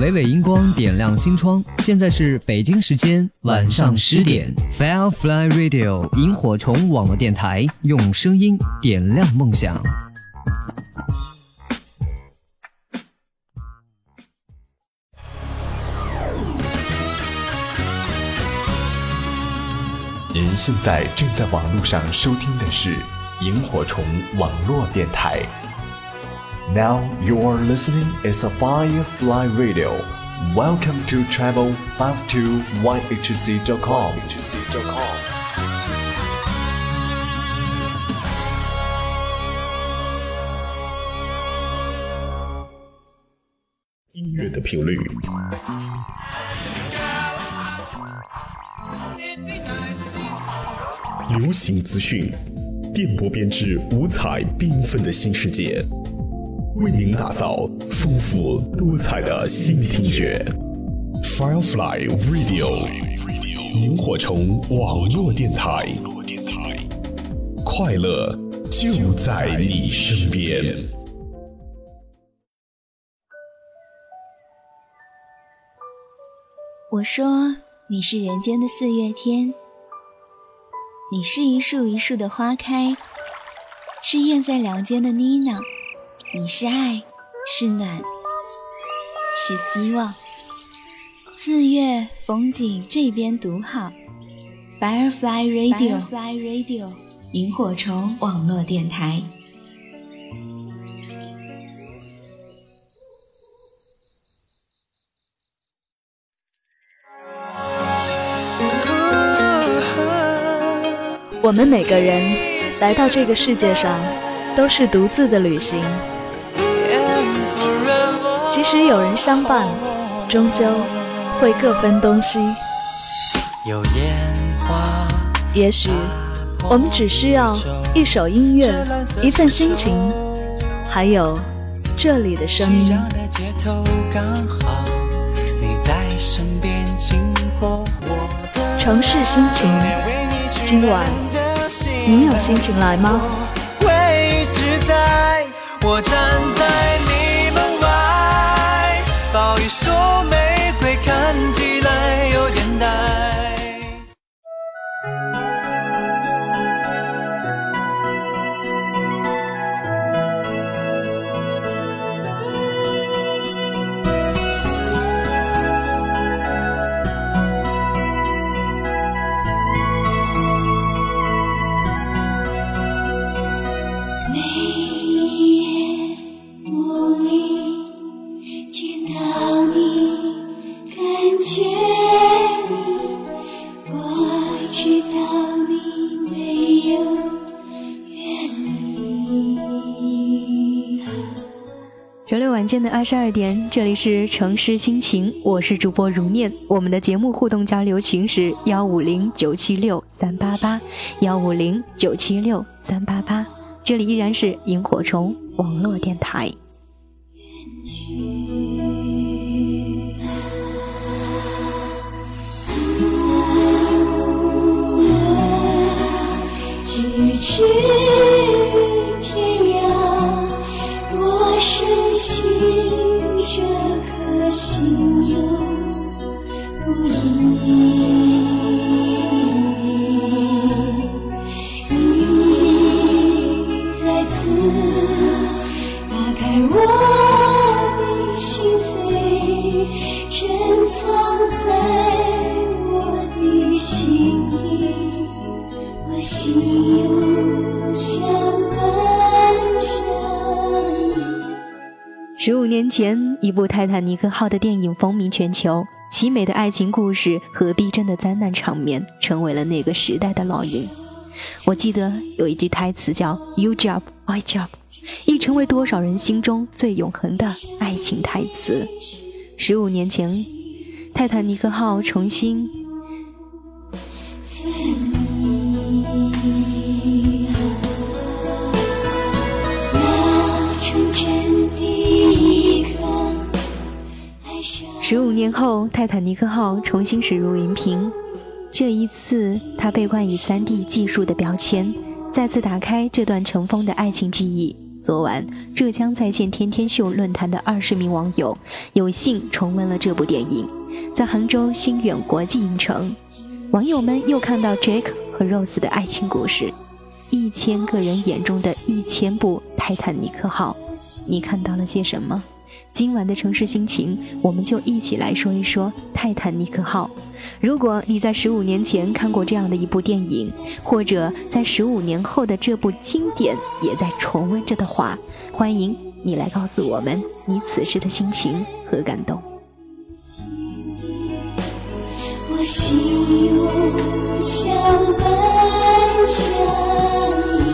累累荧光点亮心窗，现在是北京时间晚上10点 Firefly Radio 萤火虫网络电台，用声音点亮梦想。您现在正在网络上收听的是萤火虫网络电台。Now you are listening is a Firefly Radio. Welcome to travel52yhc.com.音乐的频率。流行资讯，电波编织五彩缤纷的新世界。为您打造丰富多彩的新听觉 Firefly Radio 萤火虫网络电台，快乐就在你身边。我说你是人间的四月天，你是一树一树的花开，是燕在梁间的呢喃，你是爱，是暖，是希望。四月风景这边独好。 Firefly Radio 萤火虫网络电台。我们每个人来到这个世界上都是独自的旅行，即使有人相伴，终究会各分东西。也许我们只需要一首音乐，一份心情，还有这里的声音。城市心情，今晚你有心情来吗？我站在你门外，暴雨说玫瑰看起来有点呆。晚间的22点，这里是城市心情，我是主播如念。我们的节目互动交流群是150976388，150976388。这里依然是萤火虫网络电台。寻这颗心有不易，你再次打开我的心扉，珍藏在我的心底，我心有相伴相。15年前，一部《泰坦尼克号》的电影风靡全球，其美的爱情故事和逼真的灾难场面成为了那个时代的烙印。我记得有一句台词叫 You job, I job， 亦成为多少人心中最永恒的爱情台词。15年前，《泰坦尼克号》重新15年后，泰坦尼克号重新驶入云屏，这一次它被冠以3D 技术的标签，再次打开这段尘封的爱情记忆。昨晚，浙江在线天天秀论坛的20名网友有幸重温了这部电影，在杭州星远国际影城，网友们又看到 Jack 和 Rose 的爱情故事，1000个人眼中的1000部泰坦尼克号，你看到了些什么？今晚的城市心情，我们就一起来说一说泰坦尼克号。如果你在15年前看过这样的一部电影，或者在15年后的这部经典也在重温着的话，欢迎你来告诉我们你此时的心情和感动。我心有相伴相依，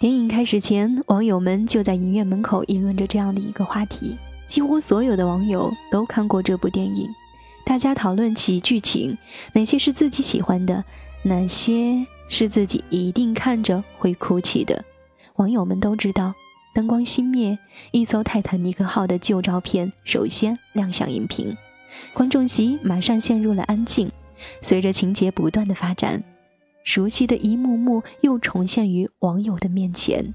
电影开始前，网友们就在影院门口议论着这样的一个话题，几乎所有的网友都看过这部电影，大家讨论起剧情，哪些是自己喜欢的，哪些是自己一定看着会哭泣的。网友们都知道，灯光熄灭，一艘泰坦尼克号的旧照片首先亮相荧屏，观众席马上陷入了安静。随着情节不断的发展，熟悉的一幕幕又重现于网友的面前。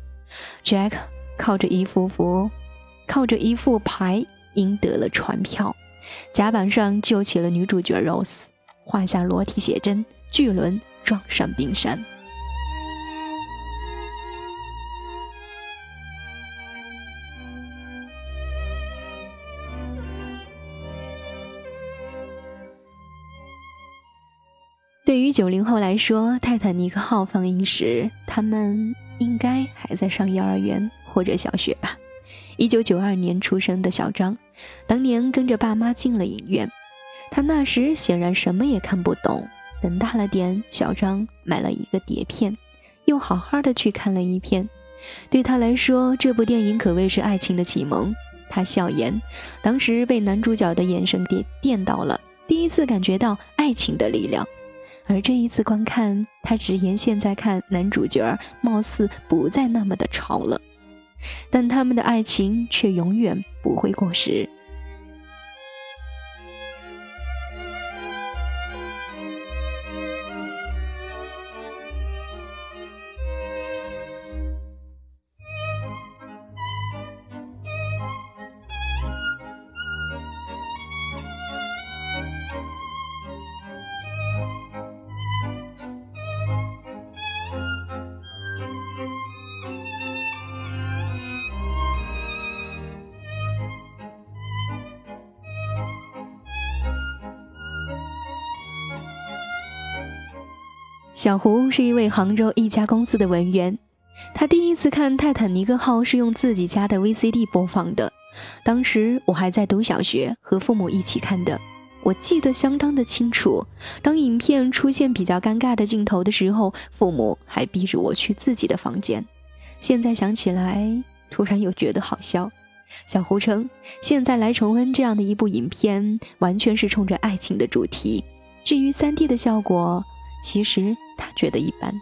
Jack 靠着一副牌赢得了船票，甲板上救起了女主角 Rose， 画下裸体写真，巨轮撞上冰山。对于90后来说，泰坦尼克号放映时，他们应该还在上幼儿园或者小学吧。1992年出生的小张，当年跟着爸妈进了影院，他那时显然什么也看不懂。等大了点，小张买了一个碟片，又好好的去看了一遍。对他来说，这部电影可谓是爱情的启蒙。他笑言，当时被男主角的眼神电到了，第一次感觉到爱情的力量。而这一次观看，他直言现在看男主角貌似不再那么的潮了，但他们的爱情却永远不会过时。小胡是一位杭州一家公司的文员，他第一次看泰坦尼克号是用自己家的 VCD 播放的，当时我还在读小学，和父母一起看的。我记得相当的清楚，当影片出现比较尴尬的镜头的时候，父母还逼着我去自己的房间。现在想起来，突然又觉得好笑。小胡称，现在来重温这样的一部影片，完全是冲着爱情的主题。至于 3D 的效果，其实他觉得一般。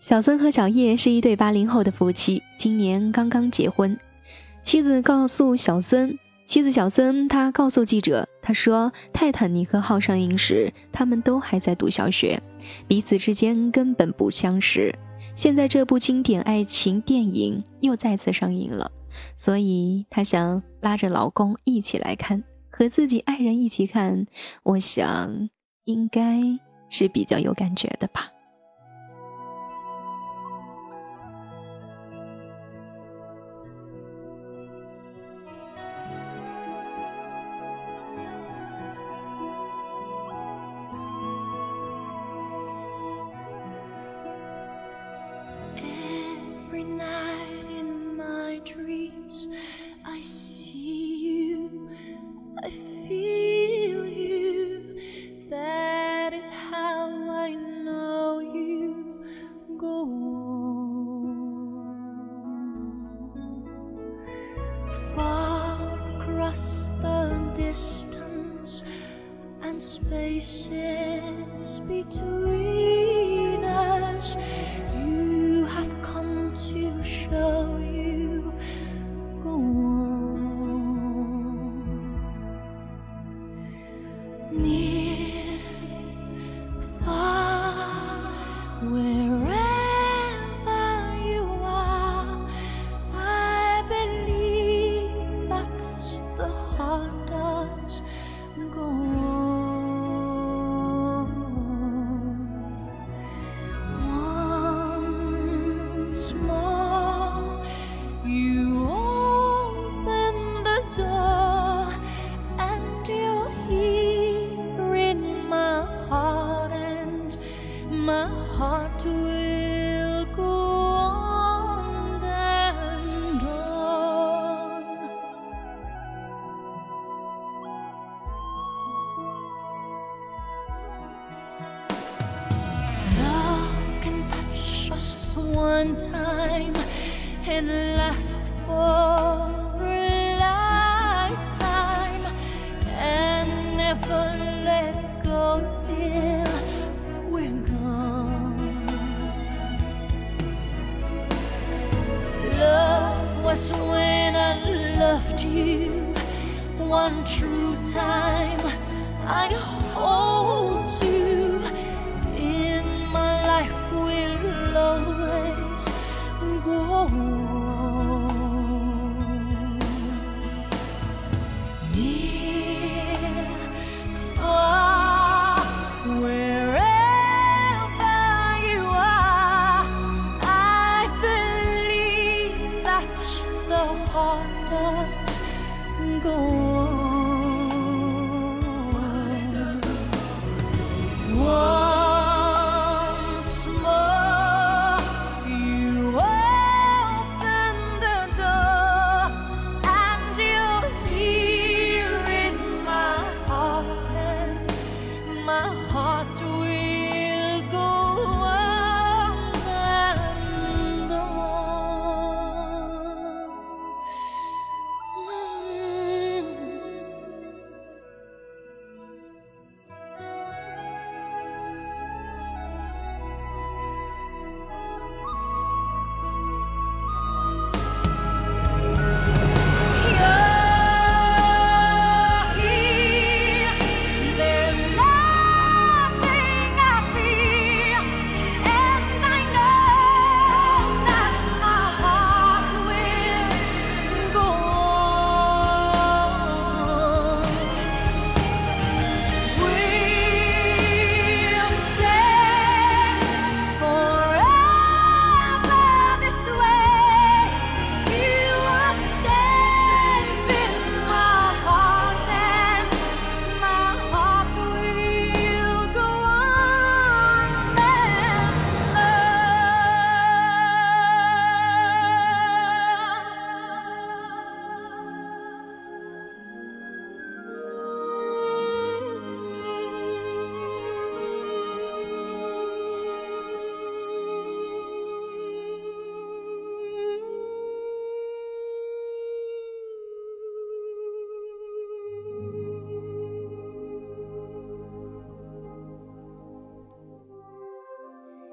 小孙和小叶是一对80后的夫妻，今年刚刚结婚。妻子小孙告诉记者，他说泰坦尼克号上映时他们都还在读小学，彼此之间根本不相识。现在这部经典爱情电影又再次上映了，所以他想拉着老公一起来看，和自己爱人一起看，我想应该是比较有感觉的吧。Spaces between us, you have come to show you go on. Near, far, wherever you are, I believe that the heart does go on.One time and last for a lifetime, and never let go till we're gone. Love was when I loved you, one true time I hold you in my life will always.Once more, you open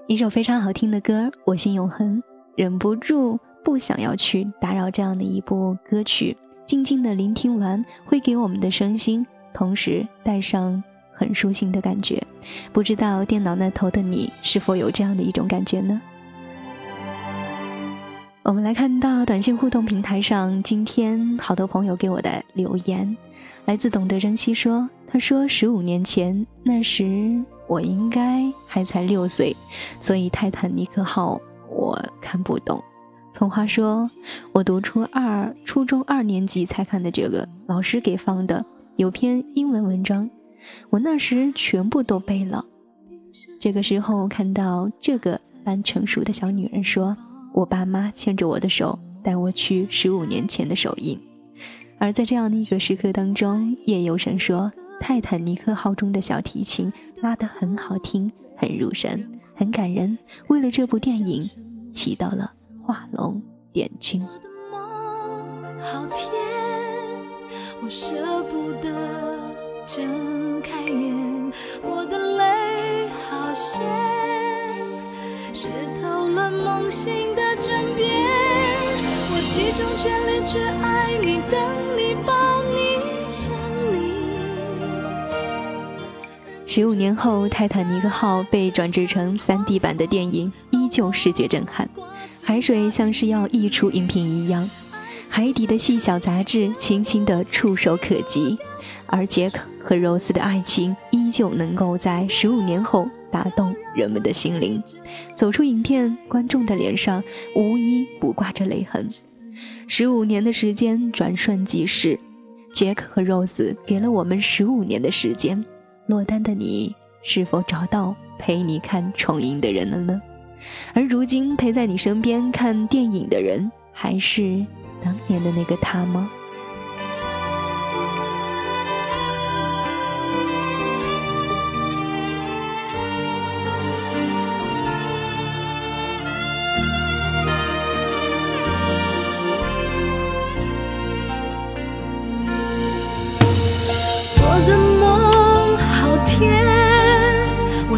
一首非常好听的歌，我心永恒，忍不住不想要去打扰这样的一部歌曲，静静的聆听完，会给我们的身心同时带上很舒心的感觉。不知道电脑那头的你是否有这样的一种感觉呢？我们来看到短信互动平台上今天好多朋友给我的留言，来自懂得珍惜说，他说15年前，那时我应该还才6岁，所以泰坦尼克号我看不懂。从花说，我读初中2年级才看的这个，老师给放的，有篇英文文章，我那时全部都背了。这个时候看到这个般成熟的小女人说，我爸妈牵着我的手带我去15年前的首映。而在这样的一个时刻当中，叶游神说，泰坦尼克号中的小提琴拉得很好听，很入神，很感人，为了这部电影起到了画龙点睛。我的梦好甜，我舍不得睁开眼，我的泪好咸，湿透了梦醒的枕边，我集中全力去爱你，等你，抱你，想你。15年后，泰坦尼克号被转制成3D 版的电影，依旧视觉震撼，海水像是要溢出荧屏一样，海底的细小杂质轻轻的触手可及，而杰克和柔丝的爱情依旧能够在15年后打动人们的心灵。走出影片，观众的脸上无一不挂着泪痕。15年的时间转瞬即逝，杰克和柔丝给了我们15年的时间。落单的你，是否找到陪你看重映的人了呢？而如今陪在你身边看电影的人，还是当年的那个他吗？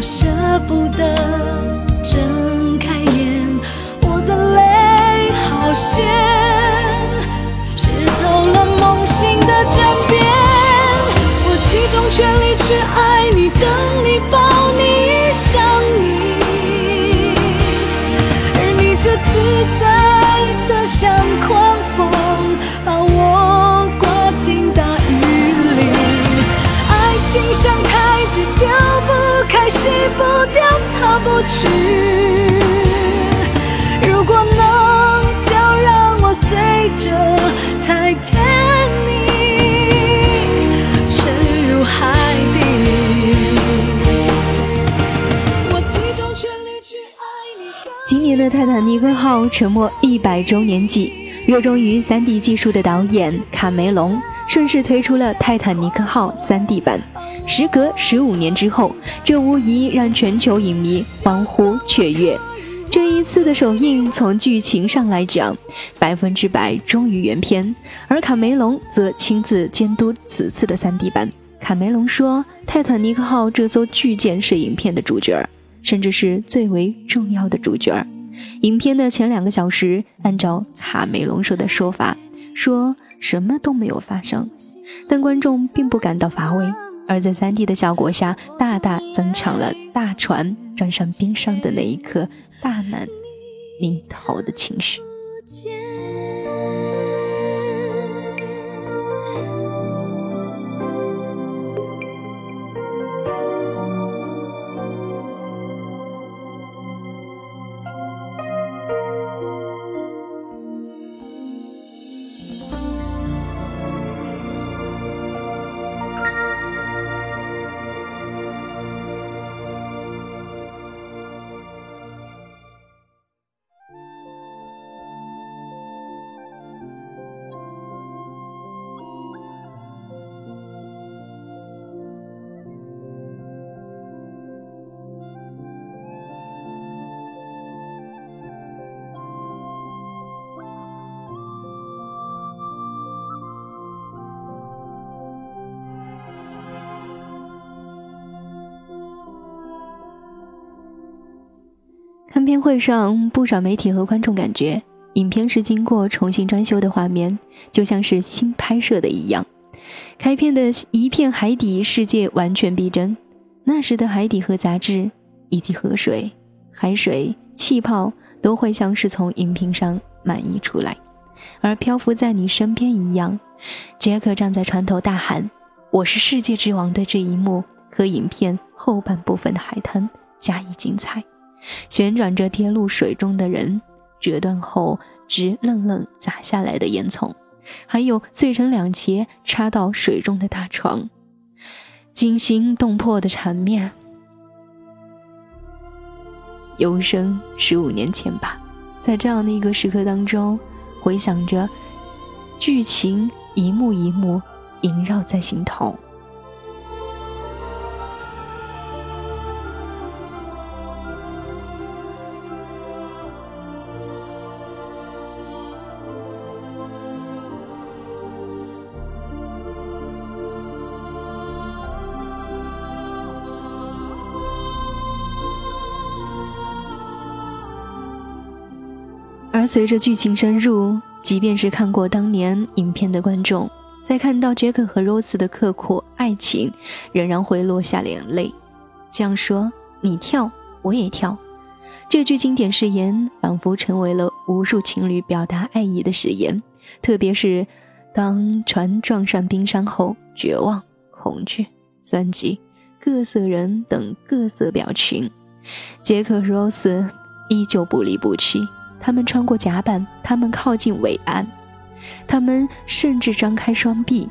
我舍不得睁开眼，我的泪好咸，湿透了梦醒的枕边，我集中全力去爱你，等你，抱你，想你，而你却自在的像狂风，把我刮进大雨里。爱情像太极雕，开洗不掉，擦不去。如果能，就让我随着泰坦尼克沉入海底。我集中全力去爱你。今年的泰坦尼克号沉没100周年季，热衷于3D 技术的导演卡梅隆顺势推出了泰坦尼克号3D 版。时隔15年之后，这无疑让全球影迷欢呼雀跃。这一次的首映，从剧情上来讲，100%忠于原片，而卡梅隆则亲自监督此次的3D 版。卡梅隆说，泰坦尼克号这艘巨舰是影片的主角，甚至是最为重要的主角。影片的前2个小时，按照卡梅隆说的说法，说什么都没有发生，但观众并不感到乏味。而在 3D 的效果下，大大增强了大船转上冰上的那一刻大难临头的情绪。片会上，不少媒体和观众感觉影片是经过重新装修的画面，就像是新拍摄的一样。开片的一片海底世界完全逼真，那时的海底和杂质以及河水、海水、气泡都会像是从荧屏上满溢出来，而漂浮在你身边一样。杰克站在船头大喊我是世界之王的这一幕和影片后半部分的海滩加以精彩，旋转着跌入水中的人，折断后直愣愣砸下来的烟囱，还有碎成两截插到水中的大床，惊心动魄的场面。有生15年前吧，在这样的一个时刻当中，回想着剧情一幕一幕萦绕在心头。而随着剧情深入，即便是看过当年影片的观众，在看到杰克和 Rose 的刻苦爱情，仍然会落下眼泪。这样说，你跳我也跳，这句经典誓言仿佛成为了无数情侣表达爱意的誓言，特别是当船撞上冰山后，绝望、恐惧、酸激、各色人等各色表情，杰克和 Rose 依旧不离不弃。他们穿过甲板，他们靠近尾岸，他们甚至张开双臂。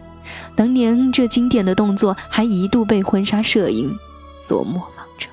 当年这经典的动作还一度被婚纱摄影所模仿着。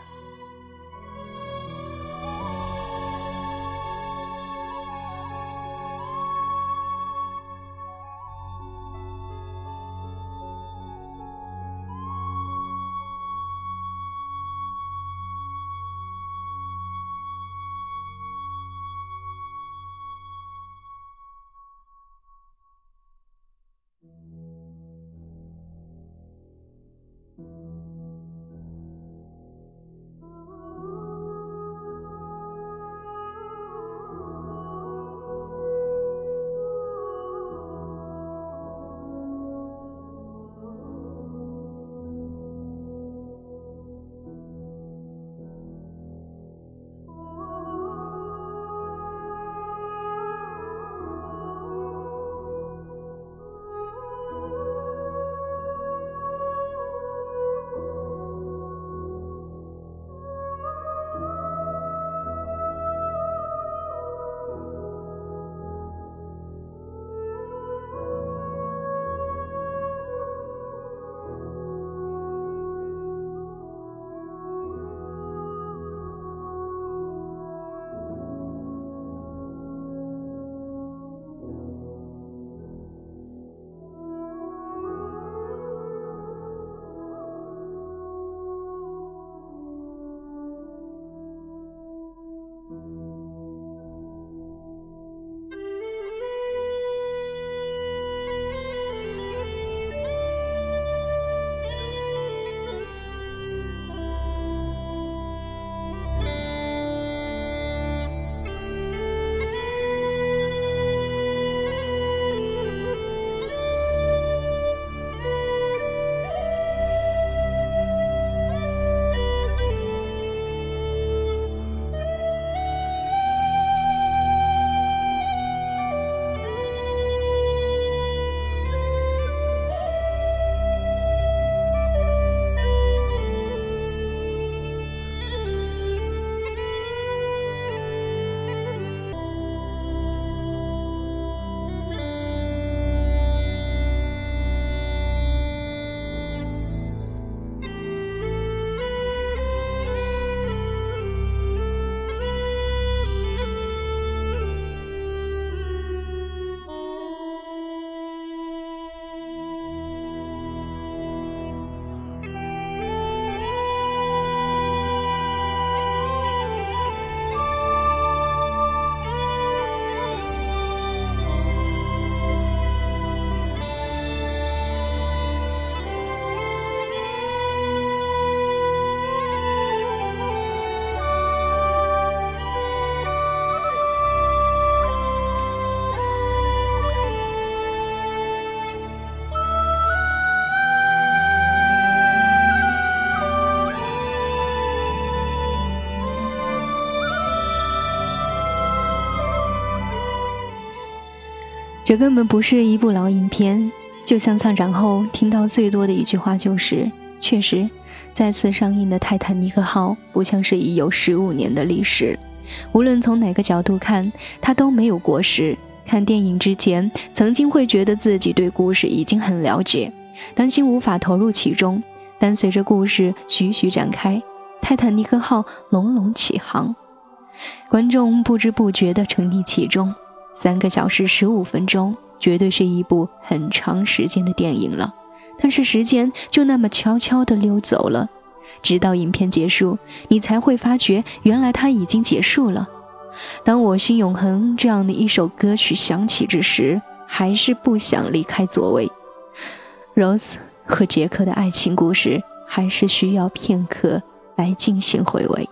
这根本不是一部老影片，就像参展后听到最多的一句话就是，确实，再次上映的《泰坦尼克号》不像是已有15年的历史，无论从哪个角度看，它都没有过时。看电影之前，曾经会觉得自己对故事已经很了解，担心无法投入其中，但随着故事徐徐展开，泰坦尼克号隆隆起航，观众不知不觉地沉溺其中。3个小时15分钟，绝对是一部很长时间的电影了，但是时间就那么悄悄地溜走了，直到影片结束，你才会发觉原来它已经结束了。当我心永恒这样的一首歌曲响起之时，还是不想离开座位。 Rose 和杰克的爱情故事还是需要片刻来进行回味。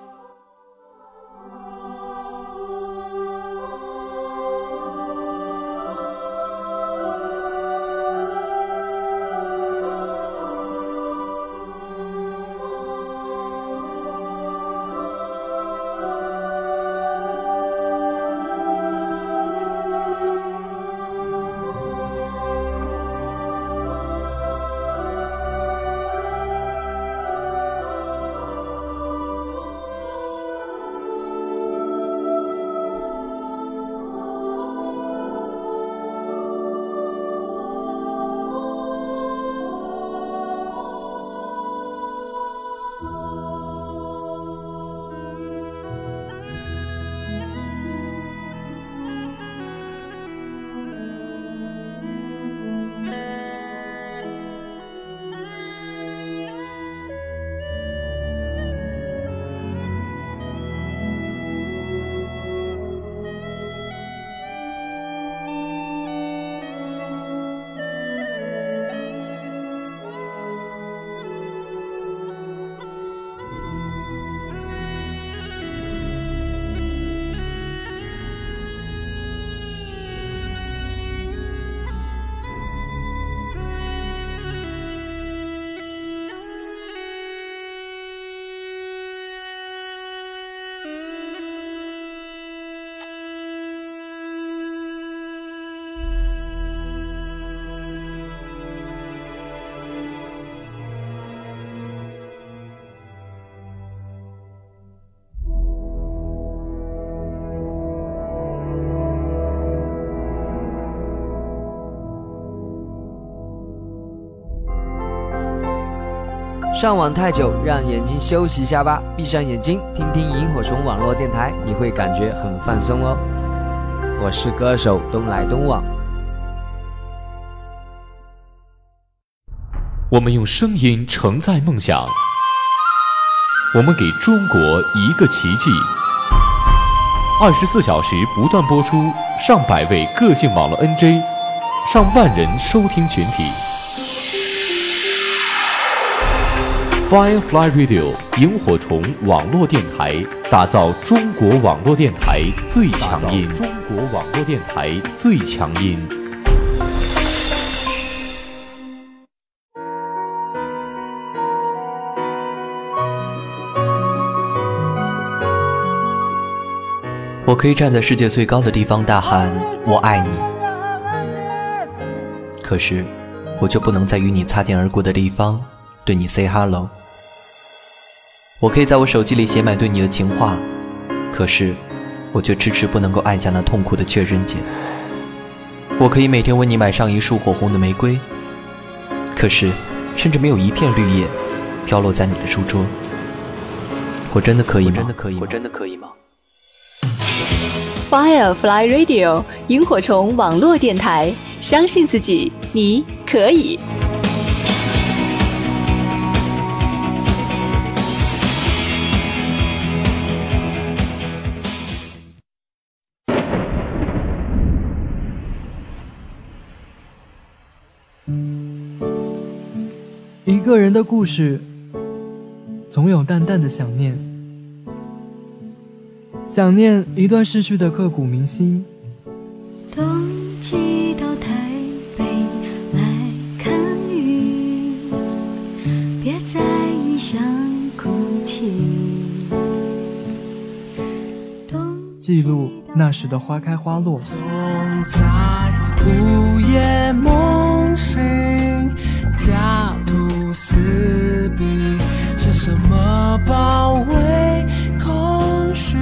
上网太久，让眼睛休息一下吧，闭上眼睛听听萤火虫网络电台，你会感觉很放松哦。我是歌手东来东往，我们用声音承载梦想，我们给中国一个奇迹。24小时不断播出，上百位个性网络 NJ， 上万人收听群体。Firefly Radio 萤火虫网络电台，打造中国网络电台最强音。中国网络电台最强音。我可以站在世界最高的地方大喊“我爱你”，可是我就不能在与你擦肩而过的地方对你 say hello。我可以在我手机里写满对你的情话，可是我却迟迟不能够按下那痛苦的确认键。我可以每天为你买上一束火红的玫瑰，可是甚至没有一片绿叶飘落在你的书桌。我真的可以吗？我真的可以吗？ Firefly Radio 萤火虫网络电台，相信自己，你可以。一个人的故事，总有淡淡的想念，想念一段逝去的刻骨铭心。冬季到台北来看雨，别在异乡哭泣。记录那时的花开花落。总在午夜梦醒，家徒四壁，是什么包围空虚？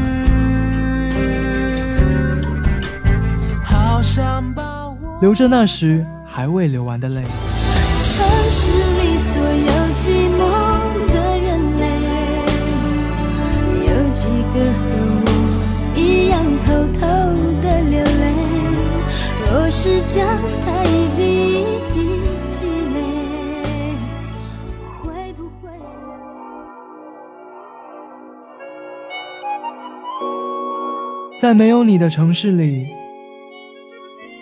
好想把我流着那时还未流完的泪。城市里所有寂寞的人类，有几个和我一样偷偷的流泪？若是将它一笔一积累，会不会？在没有你的城市里，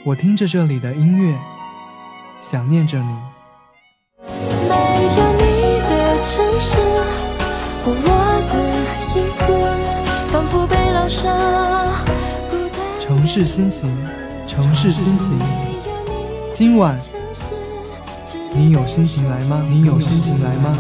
我听着这里的音乐，想念着你。城市，我的影子仿佛被烙上孤单。城市心情，城市心情，今晚你有心情来吗？你有心情来吗？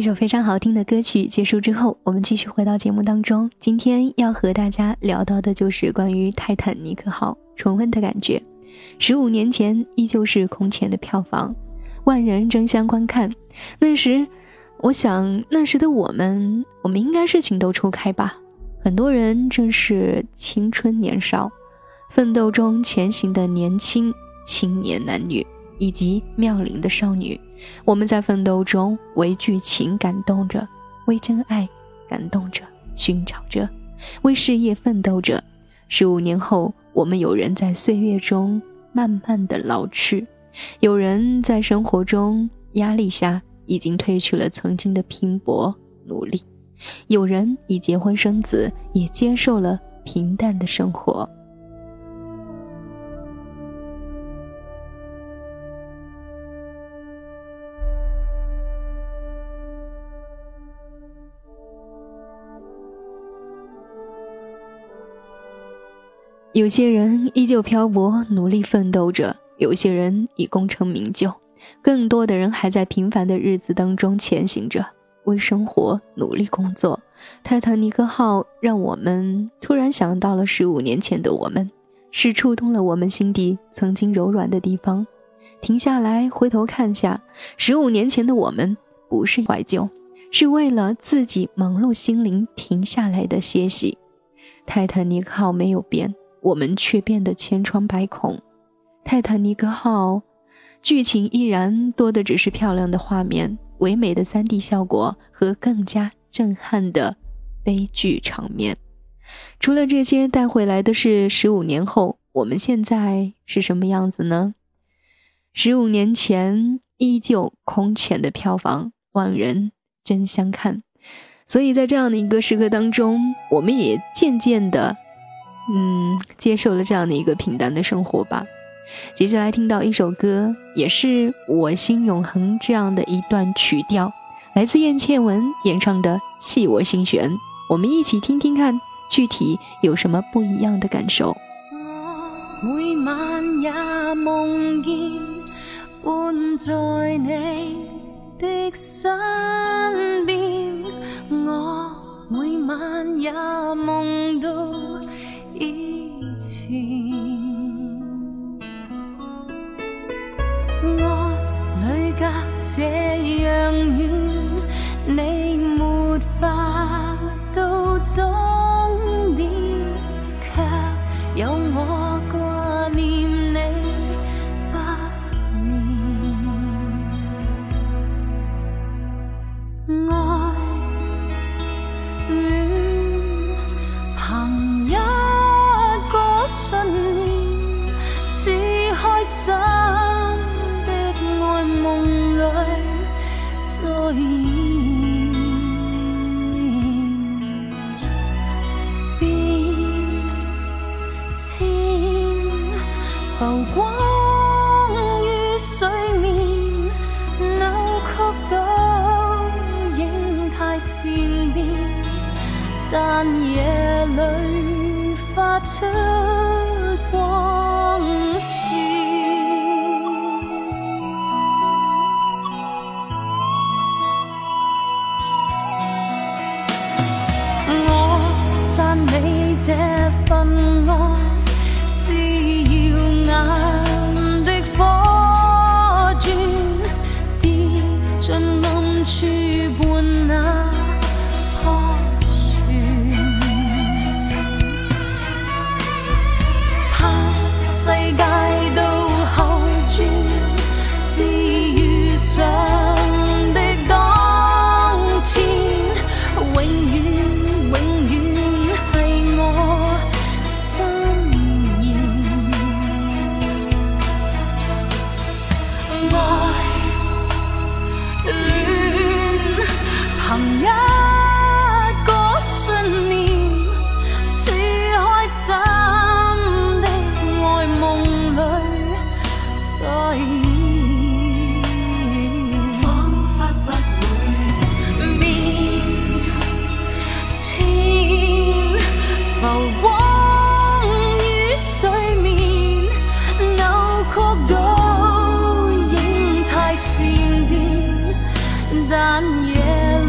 一首非常好听的歌曲结束之后，我们继续回到节目当中。今天要和大家聊到的就是关于泰坦尼克号重温的感觉。15年前依旧是空前的票房，万人争相观看。那时我想，那时的我们应该是情窦初开吧，很多人正是青春年少，奋斗中前行的青年男女以及妙龄的少女，我们在奋斗中为剧情感动着，为真爱感动着，寻找着，为事业奋斗着。15年后，我们有人在岁月中慢慢的老去，有人在生活中压力下已经褪去了曾经的拼搏努力，有人已结婚生子，也接受了平淡的生活。有些人依旧漂泊努力奋斗着，有些人已功成名就，更多的人还在平凡的日子当中前行着，为生活努力工作。泰坦尼克号让我们突然想到了15年前的我们，是触动了我们心底曾经柔软的地方。停下来回头看下，15年前的我们不是怀旧，是为了自己忙碌心灵停下来的歇息。泰坦尼克号没有变，我们却变得千疮百孔。泰坦尼克号剧情依然多的只是漂亮的画面，唯美的 3D 效果和更加震撼的悲剧场面。除了这些，带回来的是15年后我们现在是什么样子呢？15年前依旧空前的票房，万人争相看。所以在这样的一个时刻当中，我们也渐渐的接受了这样的一个平淡的生活吧。接下来听到一首歌，也是我心永恒这样的一段曲调，来自燕倩文演唱的《系我心弦》，我们一起听听看具体有什么不一样的感受。我每晚也梦见伴在你的身边，我每晚也梦到以前，我女隔这样远，你没法到终点，却有我挂念你不眠。但夜里发出光线，我赞美这份爱是耀眼的火钻，跌进暗处伴那夜。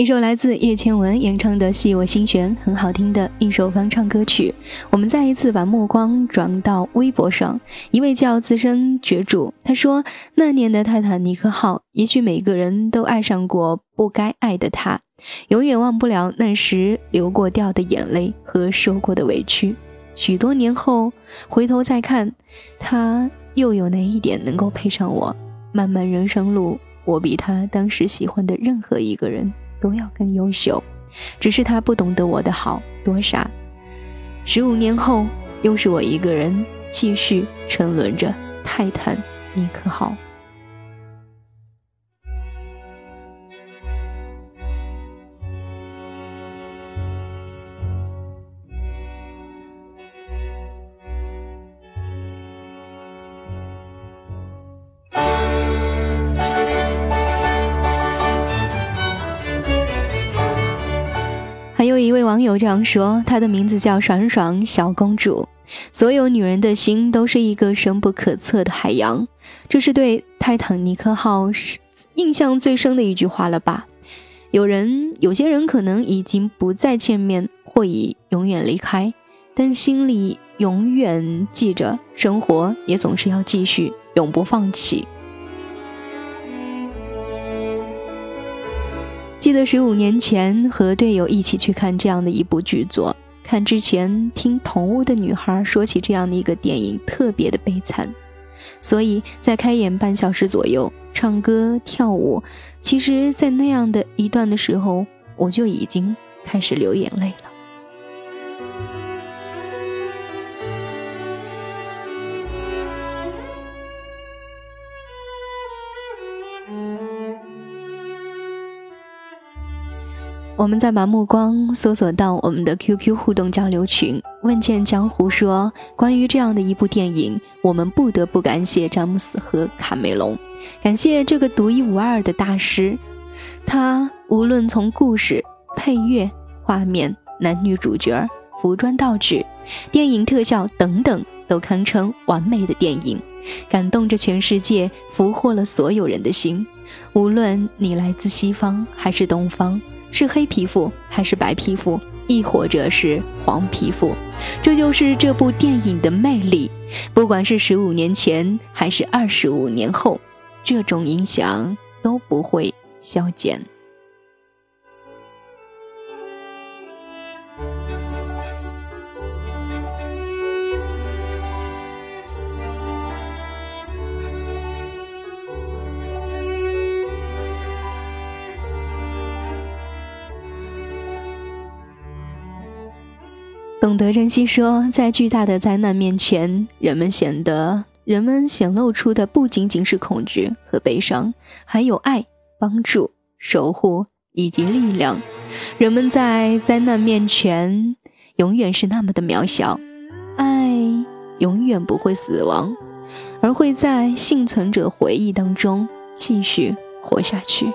一首来自叶倩文演唱的《系我心弦》，很好听的一首翻唱歌曲。我们再一次把目光转到微博上，一位叫资深角主，他说，那年的泰坦尼克号，也许每个人都爱上过不该爱的他，永远忘不了那时流过掉的眼泪和受过的委屈，许多年后回头再看，他又有哪一点能够配上我？漫漫人生路，我比他当时喜欢的任何一个人都要更优秀，只是他不懂得我的好，多傻。15年后，又是我一个人继续沉沦着泰坦尼克号。还有一位网友这样说，她的名字叫爽爽小公主，所有女人的心都是一个深不可测的海洋，这是对泰坦尼克号印象最深的一句话了吧。有些人可能已经不再见面，或已永远离开，但心里永远记着，生活也总是要继续，永不放弃。记得15年前和队友一起去看这样的一部剧作，看之前听同屋的女孩说起这样的一个电影特别的悲惨，所以在开演半小时左右，唱歌跳舞，其实在那样的一段的时候，我就已经开始流眼泪了。我们再把目光搜索到我们的 QQ 互动交流群，问剑江湖说，关于这样的一部电影，我们不得不感谢詹姆斯和卡梅隆，感谢这个独一无二的大师，他无论从故事、配乐、画面、男女主角、服装道具、电影特效等等，都堪称完美的电影，感动着全世界，俘获了所有人的心。无论你来自西方还是东方，是黑皮肤还是白皮肤，亦或者是黄皮肤，这就是这部电影的魅力。不管是15年前还是25年后，这种影响都不会消减。懂得珍惜说，在巨大的灾难面前，人们显露出的不仅仅是恐惧和悲伤，还有爱、帮助、守护以及力量。人们在灾难面前永远是那么的渺小，爱永远不会死亡，而会在幸存者回忆当中继续活下去。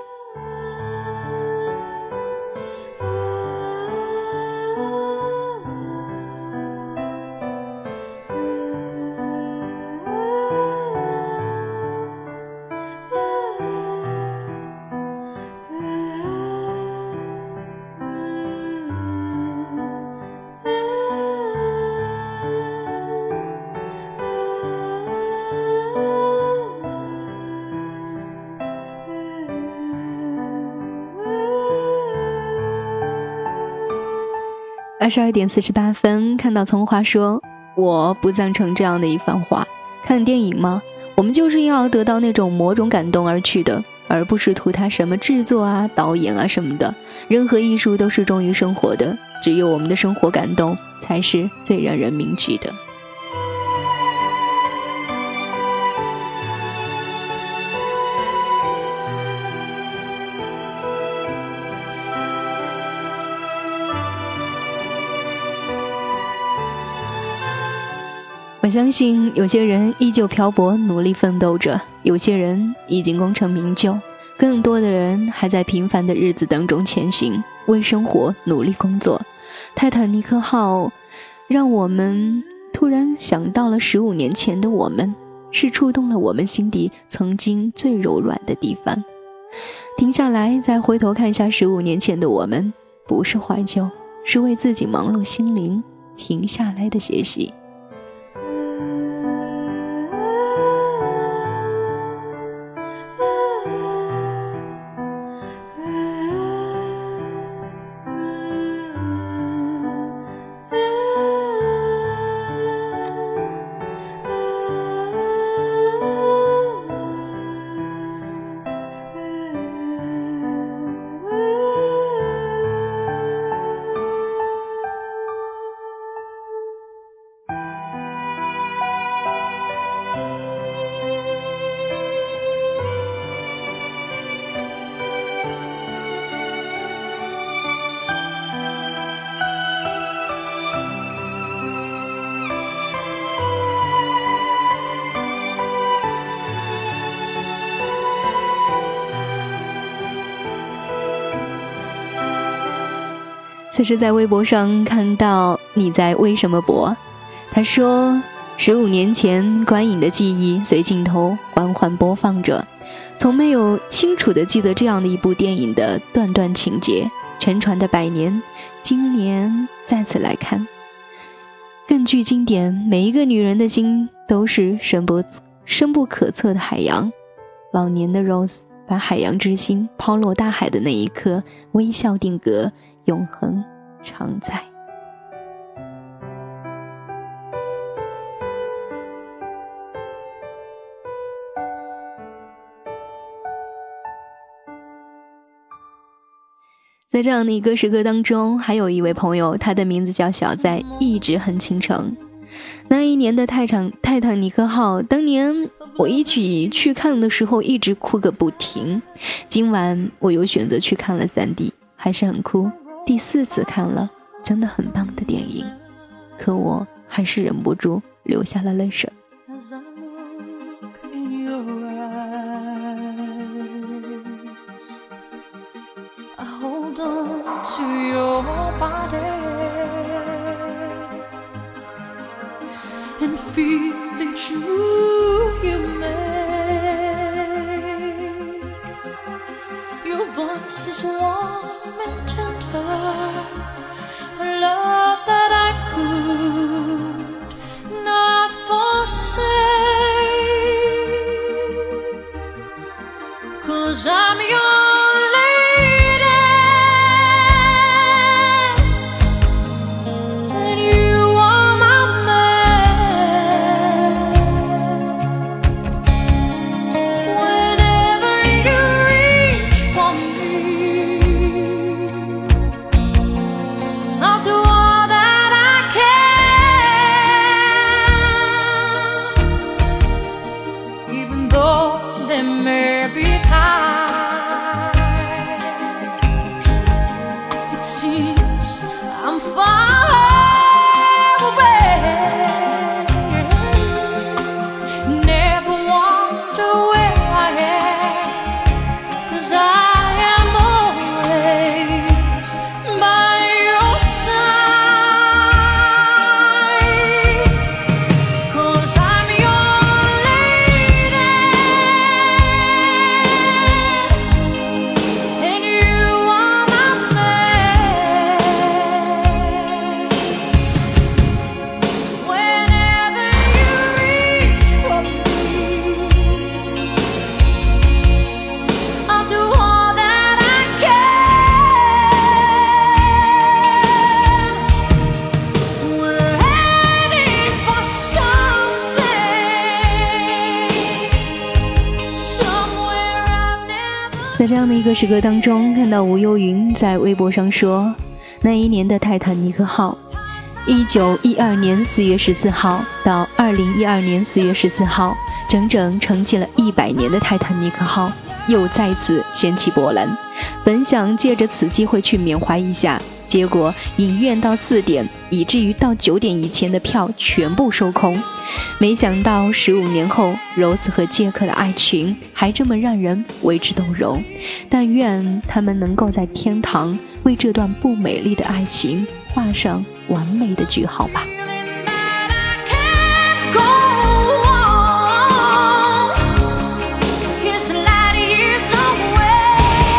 22:48，看到葱花说，我不赞成这样的一番话，看电影吗？我们就是要得到那种某种感动而去的，而不是图它什么制作啊、导演啊什么的。任何艺术都是忠于生活的，只有我们的生活感动，才是最让人铭记的。我相信有些人依旧漂泊努力奋斗着，有些人已经功成名就，更多的人还在平凡的日子当中前行，为生活努力工作。泰坦尼克号让我们突然想到了15年前的我们，是触动了我们心底曾经最柔软的地方。停下来再回头看一下15年前的我们，不是怀旧，是为自己忙碌心灵停下来的学习。此时在微博上看到你在为什么博，他说15年前观影的记忆随镜头缓缓播放着，从没有清楚地记得这样的一部电影的段段情节，沉船的100年，今年再次来看，更具经典，每一个女人的心都是深不可测的海洋，老年的 Rose 把海洋之心抛落大海的那一刻，微笑定格，永恒常在。在这样的一个时刻当中，还有一位朋友，他的名字叫小在，一直很倾城。那一年的泰坦尼克号，当年我一起去看的时候一直哭个不停，今晚我又选择去看了 3D， 还是很哭，第4次看了，真的很棒的电影，可我还是忍不住流下了泪水。Your voice is warm and tender, a love that I could not forsake, 'cause I'm your lady, and you are my man, whenever you I'll do all that I can, even though there may be times it seems I'm far away, never wonder where I am, 'cause I am always by your side, 'cause I'm your lady, and you are my man, whenever you reach for me, I'll do all that I can. We're heading for something, somewhere I've never. 在这样的一个时刻当中，看到吴幽云在微博上说，那一年的泰坦尼克号，1912年4月14号到2012年4月14号，整整沉寂了100年的泰坦尼克号又再次掀起波澜。本想借着此机会去缅怀一下，结果影院到4点，以至于到9点以前的票全部收空。没想到15年后，柔子和杰克的爱情还这么让人为之动容。但愿他们能够在天堂为这段不美丽的爱情画上完美的句号吧。Feeling that I can't go on, it's light years away.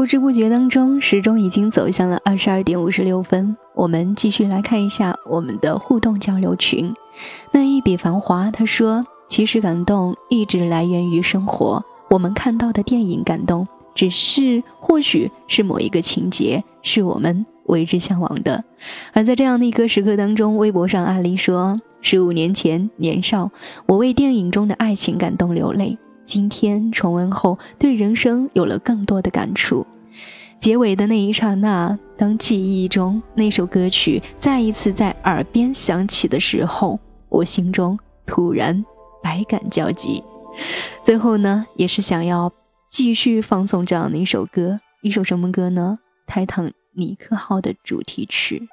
不知不觉当中，时钟已经走向了22点56分。我们继续来看一下我们的互动交流群。那一笔繁华他说，其实感动一直来源于生活，我们看到的电影感动，只是或许是某一个情节是我们为之向往的。而在这样的一个时刻当中，微博上阿丽说，15年前年少，我为电影中的爱情感动流泪，今天重温后对人生有了更多的感触。结尾的那一刹那，当记忆中那首歌曲再一次在耳边响起的时候，我心中突然百感交集。最后呢，也是想要继续放送这样的一首歌，一首什么歌呢？泰坦尼克号的主题曲。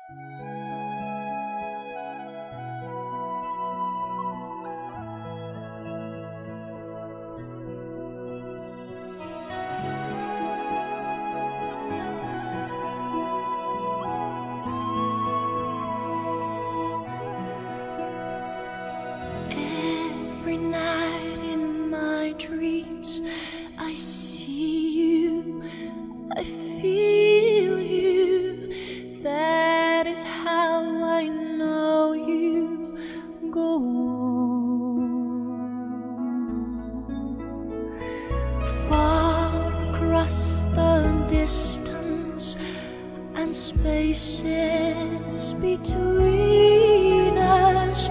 Spaces between us,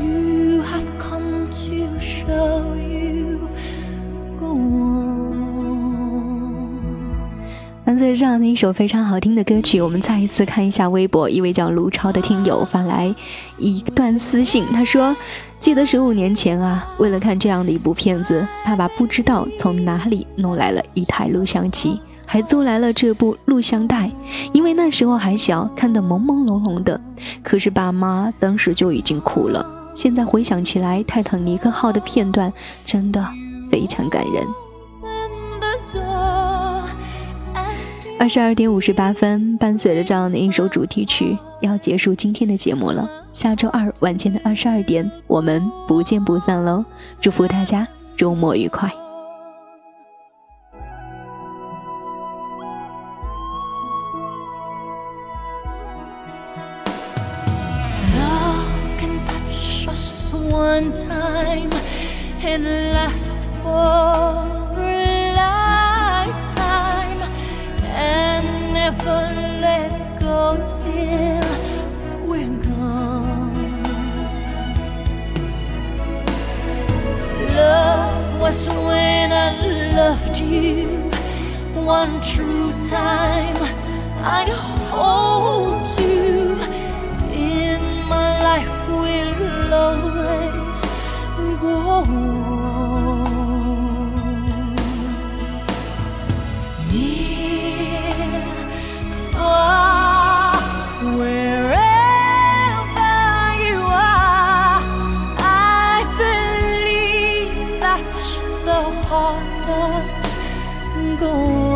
you have come to show you go on。 那在这样的一首非常好听的歌曲，我们再一次看一下微博，一位叫卢超的听友发来一段私信，他说，记得15年前啊，为了看这样的一部片子，爸爸不知道从哪里弄来了一台录像机，还租来了这部录像带，因为那时候还小，看得朦朦胧胧的，可是爸妈当时就已经哭了。现在回想起来，泰坦尼克号的片段真的非常感人。22点58分，伴随着这样的一首主题曲，要结束今天的节目了。下周二晚间的22点，我们不见不散喽！祝福大家周末愉快。One time and last for a lifetime, and never let go till we're gone. Love was when I loved you, one true time I'd hold you in my life. We'll always go on. Near, far, wherever you are, I believe that the heart does go on.